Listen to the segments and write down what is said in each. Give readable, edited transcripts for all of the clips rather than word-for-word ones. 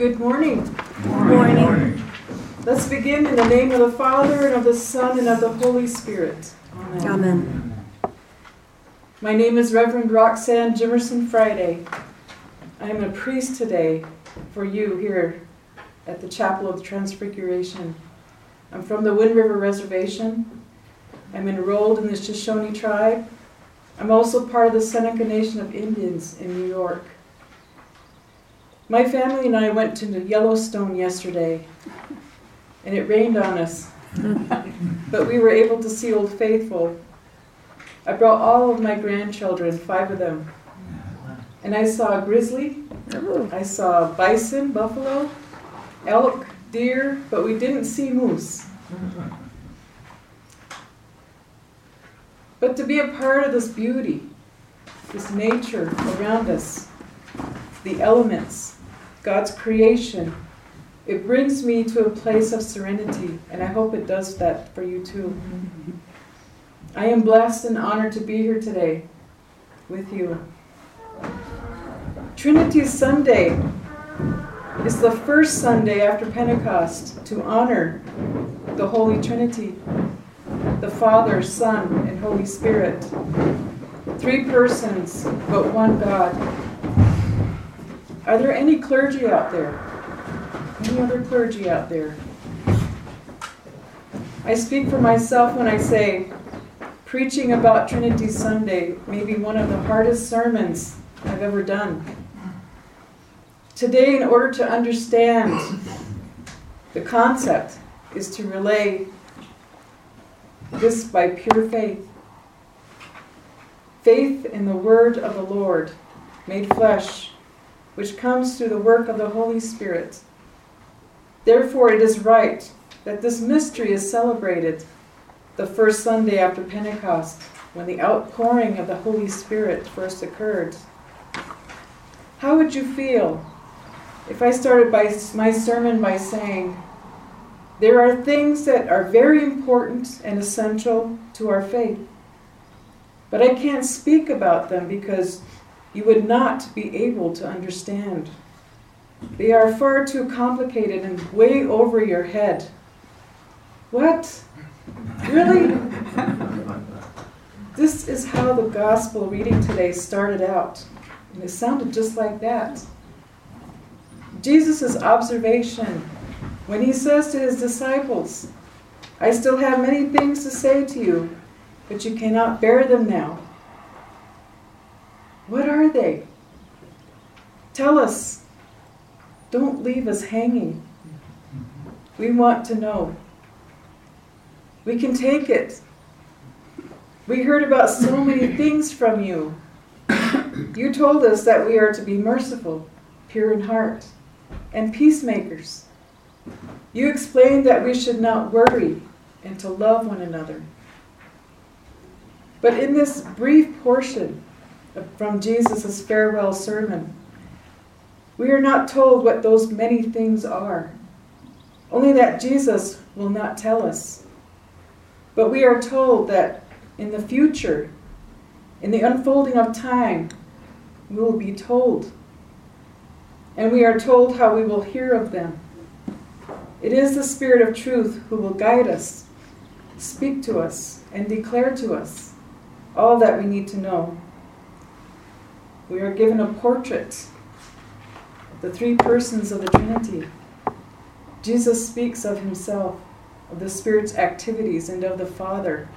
Good morning. Good morning. Good morning. Let's begin in the name of the Father, and of the Son, and of the Holy Spirit. Amen. Amen. My name is Reverend Roxanne Jimerson Friday. I am a priest today for you here at the Chapel of the Transfiguration. I'm from the Wind River Reservation. I'm enrolled in the Shoshone Tribe. I'm also part of the Seneca Nation of Indians in New York. My family and I went to Yellowstone yesterday, and it rained on us, but we were able to see Old Faithful. I brought all of my grandchildren, 5 of them, and I saw a grizzly, I saw bison, buffalo, elk, deer, but we didn't see moose. But to be a part of this beauty, this nature around us, the elements, God's creation. It brings me to a place of serenity, and I hope it does that for you too. I am blessed and honored to be here today with you. Trinity Sunday is the first Sunday after Pentecost to honor the Holy Trinity, the Father, Son, and Holy Spirit. 3 persons, but one God. Are there any clergy out there? Any other clergy out there? I speak for myself when I say, preaching about Trinity Sunday may be one of the hardest sermons I've ever done. Today, in order to understand the concept, is to relay this by pure faith. Faith in the word of the Lord, made flesh, which comes through the work of the Holy Spirit. Therefore, it is right that this mystery is celebrated the first Sunday after Pentecost, when the outpouring of the Holy Spirit first occurred. How would you feel if I started my sermon by saying, there are things that are very important and essential to our faith, but I can't speak about them because you would not be able to understand. They are far too complicated and way over your head. What? Really? This is how the gospel reading today started out, and it sounded just like that. Jesus' observation when he says to his disciples, I still have many things to say to you, but you cannot bear them now. What are they? Tell us. Don't leave us hanging. We want to know. We can take it. We heard about so many things from you. You told us that we are to be merciful, pure in heart, and peacemakers. You explained that we should not worry and to love one another. But in this brief portion from Jesus' farewell sermon, we are not told what those many things are, only that Jesus will not tell us. But we are told that in the future, in the unfolding of time, we will be told. And we are told how we will hear of them. It is the Spirit of truth who will guide us, speak to us, and declare to us all that we need to know. We are given a portrait, the 3 persons of the Trinity. Jesus speaks of himself, of the Spirit's activities, and of the Father.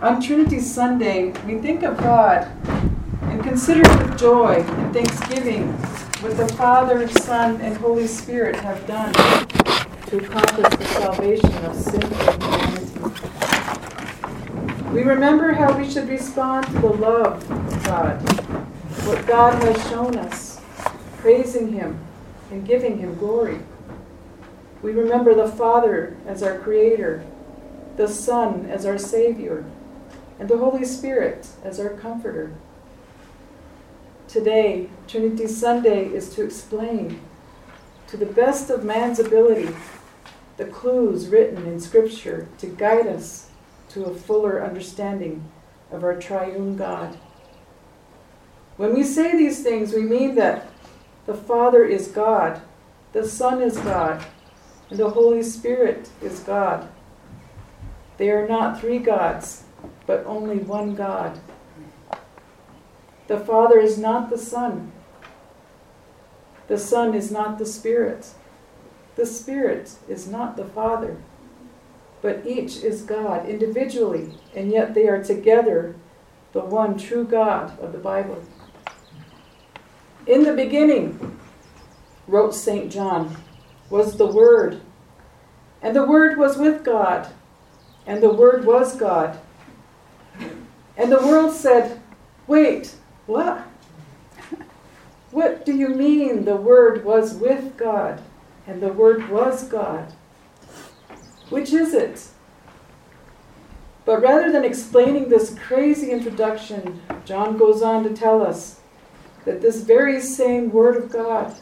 On Trinity Sunday, we think of God and consider with joy and thanksgiving what the Father, Son, and Holy Spirit have done to accomplish the salvation of sinful humanity. We remember how we should respond to the love of God, what God has shown us, praising him and giving him glory. We remember the Father as our Creator, the Son as our Savior, and the Holy Spirit as our Comforter. Today, Trinity Sunday is to explain, to the best of man's ability, the clues written in Scripture to guide us to a fuller understanding of our triune God. When we say these things, we mean that The Father is God, the Son is God, and the Holy Spirit is God. They are not three gods, but only one God. The Father is not the Son. The Son is not the Spirit. The Spirit is not the Father. But each is God individually, and yet they are together the one true God of the Bible. In the beginning, wrote St. John, was the Word, and the Word was with God, and the Word was God. And the world said, wait, what? What do you mean the Word was with God, and the Word was God? Which is it? But rather than explaining this crazy introduction, John goes on to tell us that this very same Word of God,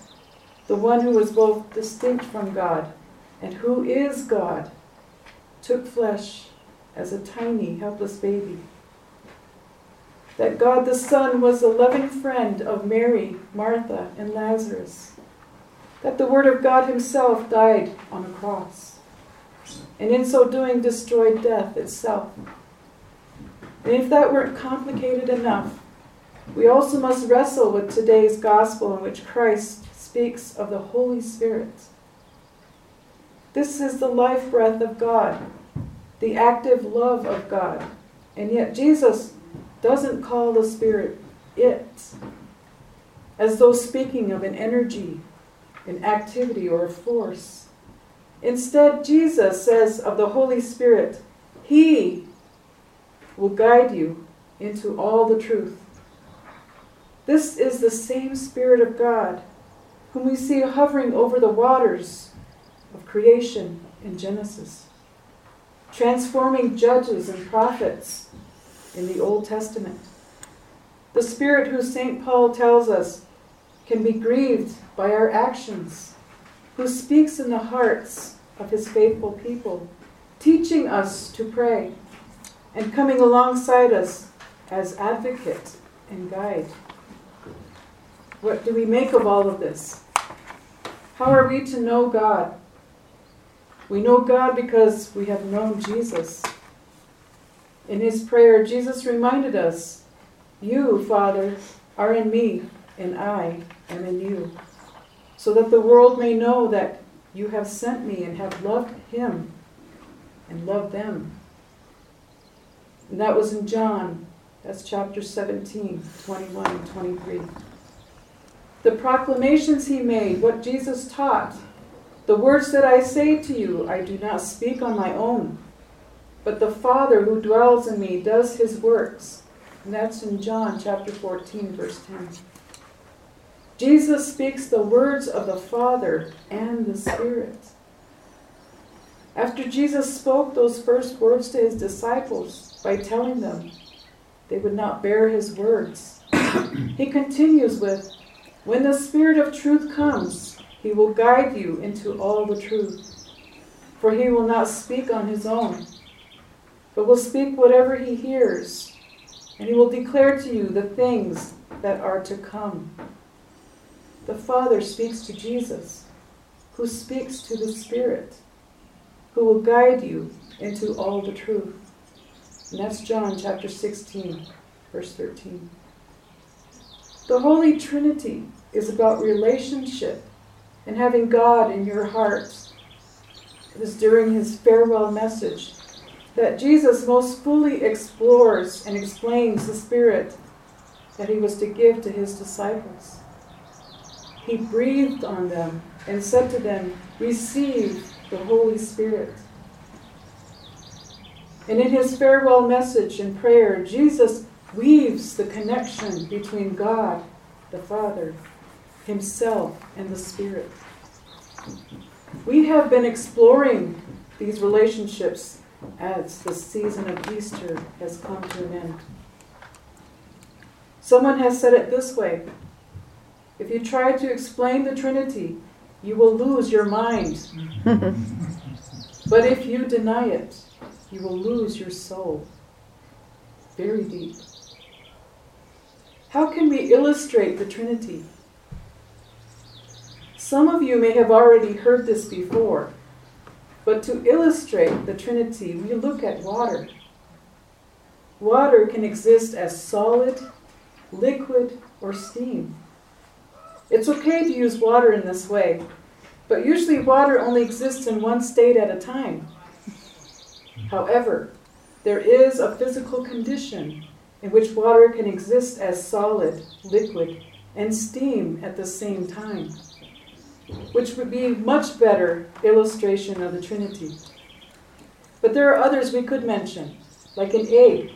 the one who was both distinct from God and who is God, took flesh as a tiny, helpless baby. That God the Son was the loving friend of Mary, Martha, and Lazarus. That the Word of God himself died on a cross, and in so doing destroyed death itself. And if that weren't complicated enough, we also must wrestle with today's gospel in which Christ speaks of the Holy Spirit. This is the life breath of God, the active love of God, and yet Jesus doesn't call the Spirit it, as though speaking of an energy, an activity, or a force. Instead, Jesus says of the Holy Spirit, he will guide you into all the truth. This is the same Spirit of God whom we see hovering over the waters of creation in Genesis, transforming judges and prophets in the Old Testament. The Spirit who St. Paul tells us can be grieved by our actions, who speaks in the hearts of his faithful people, teaching us to pray and coming alongside us as advocate and guide. What do we make of all of this? How are we to know God? We know God because we have known Jesus. In his prayer, Jesus reminded us, you, Father, are in me, and I am in you, so that the world may know that you have sent me and have loved him and loved them. And that was in John, that's chapter 17, 21 and 23. The proclamations he made, what Jesus taught, the words that I say to you, I do not speak on my own, but the Father who dwells in me does his works. And that's in John chapter 14, verse 10. Jesus speaks the words of the Father and the Spirit. After Jesus spoke those first words to his disciples by telling them they would not bear his words, he continues with, when the Spirit of truth comes, he will guide you into all the truth. For he will not speak on his own, but will speak whatever he hears, and he will declare to you the things that are to come. The Father speaks to Jesus, who speaks to the Spirit, who will guide you into all the truth. And that's John chapter 16, verse 13. The Holy Trinity is about relationship and having God in your heart. It is during his farewell message that Jesus most fully explores and explains the Spirit that he was to give to his disciples. He breathed on them and said to them, receive the Holy Spirit. And in his farewell message and prayer, Jesus weaves the connection between God, the Father, himself, and the Spirit. We have been exploring these relationships as the season of Easter has come to an end. Someone has said it this way, if you try to explain the Trinity, you will lose your mind. But if you deny it, you will lose your soul. Very deep. How can we illustrate the Trinity? Some of you may have already heard this before, but to illustrate the Trinity, we look at water. Water can exist as solid, liquid, or steam. It's okay to use water in this way, but usually water only exists in one state at a time. However, there is a physical condition in which water can exist as solid, liquid, and steam at the same time, which would be a much better illustration of the Trinity. But there are others we could mention, like an egg.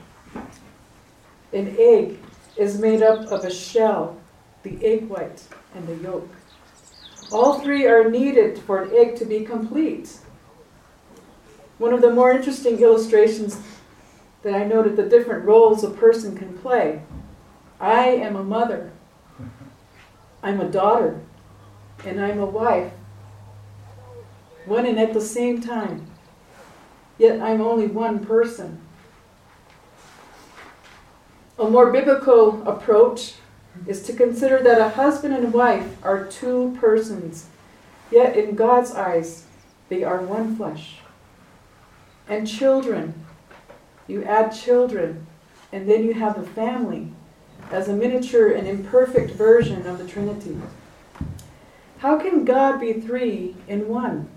An egg is made up of a shell, the egg white, and the yolk. All three are needed for an egg to be complete. One of the more interesting illustrations that I noted the different roles a person can play. I am a mother, I'm a daughter, and I'm a wife, one and at the same time. Yet I'm only one person. A more biblical approach is to consider that a husband and wife are two persons, yet in God's eyes, they are one flesh. And children, you add children, and then you have the family as a miniature and imperfect version of the Trinity. How can God be three in one?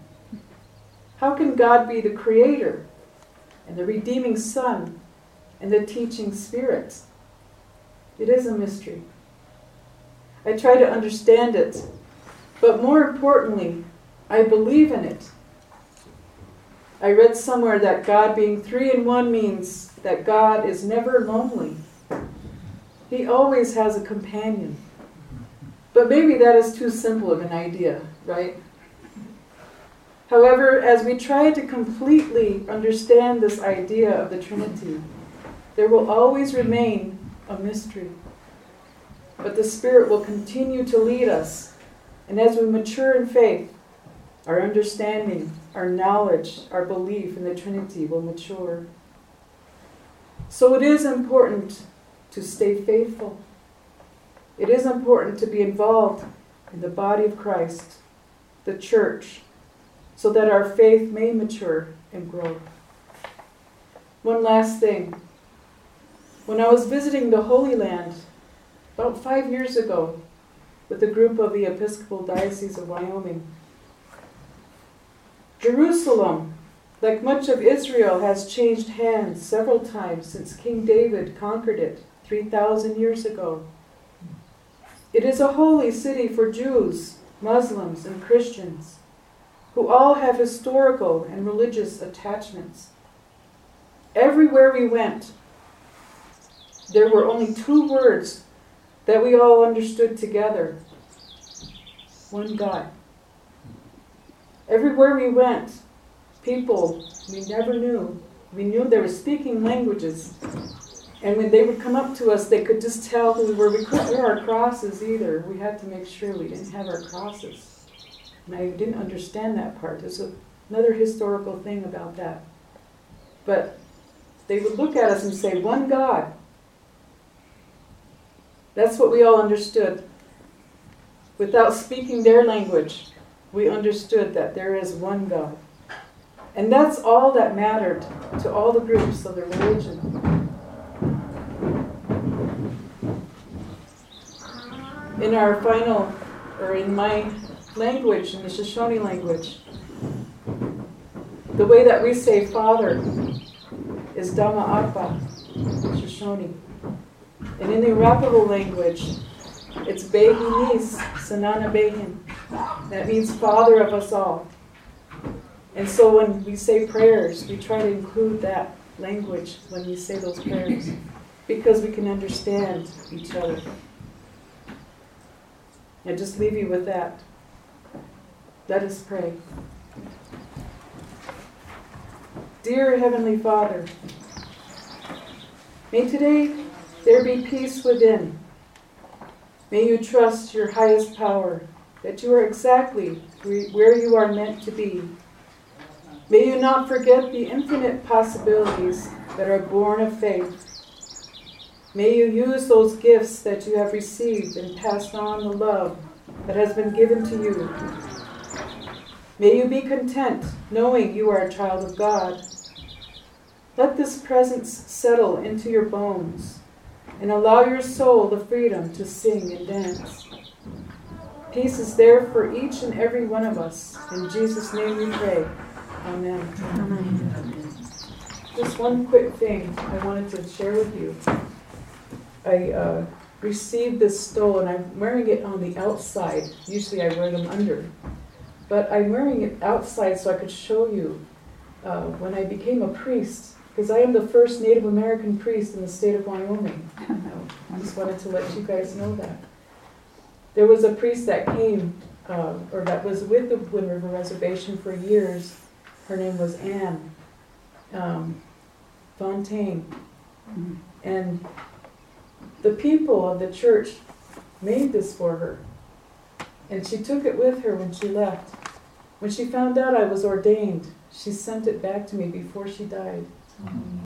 How can God be the Creator, and the Redeeming Son, and the Teaching Spirit? It is a mystery. I try to understand it, but more importantly, I believe in it. I read somewhere that God being three in one means that God is never lonely. He always has a companion. But maybe that is too simple of an idea, right? However, as we try to completely understand this idea of the Trinity, there will always remain a mystery. But the Spirit will continue to lead us, and as we mature in faith, our understanding, our knowledge, our belief in the Trinity will mature. So it is important to stay faithful. It is important to be involved in the body of Christ, the church, so that our faith may mature and grow. One last thing. When I was visiting the Holy Land about 5 years ago with a group of the Episcopal Diocese of Wyoming, Jerusalem, like much of Israel, has changed hands several times since King David conquered it 3,000 years ago. It is a holy city for Jews, Muslims, and Christians, who all have historical and religious attachments. Everywhere we went, there were only two words that we all understood together. One God. Everywhere we went, people we never knew, we knew they were speaking languages. And when they would come up to us, they could just tell who we were. We couldn't wear our crosses either. We had to make sure we didn't have our crosses. And I didn't understand that part. There's another historical thing about that. But they would look at us and say, one God. That's what we all understood. Without speaking their language, we understood that there is one God. And that's all that mattered to all the groups of the religion. In our final, or in my language, in the Shoshone language, the way that we say Father is Dama'apa, Shoshone. And in the Arapaho language, it's Behinis, Sanana Behin. That means Father of us all. And so when we say prayers, we try to include that language when we say those prayers, because we can understand each other. I just leave you with that. Let us pray. Dear Heavenly Father, may today there be peace within. May you trust your highest power, that you are exactly where you are meant to be. May you not forget the infinite possibilities that are born of faith. May you use those gifts that you have received and pass on the love that has been given to you. May you be content, knowing you are a child of God. Let this presence settle into your bones and allow your soul the freedom to sing and dance. Peace is there for each and every one of us. In Jesus' name we pray. Amen. Amen. Just one quick thing I wanted to share with you. I received this stole, and I'm wearing it on the outside. Usually I wear them under. But I'm wearing it outside so I could show you when I became a priest, because I am the first Native American priest in the state of Wyoming. I just wanted to let you guys know that. There was a priest that came, or that was with the Wind River Reservation for years. Her name was Anne Fontaine. Mm-hmm. And the people of the church made this for her. And she took it with her when she left. When she found out I was ordained, she sent it back to me before she died. Mm-hmm.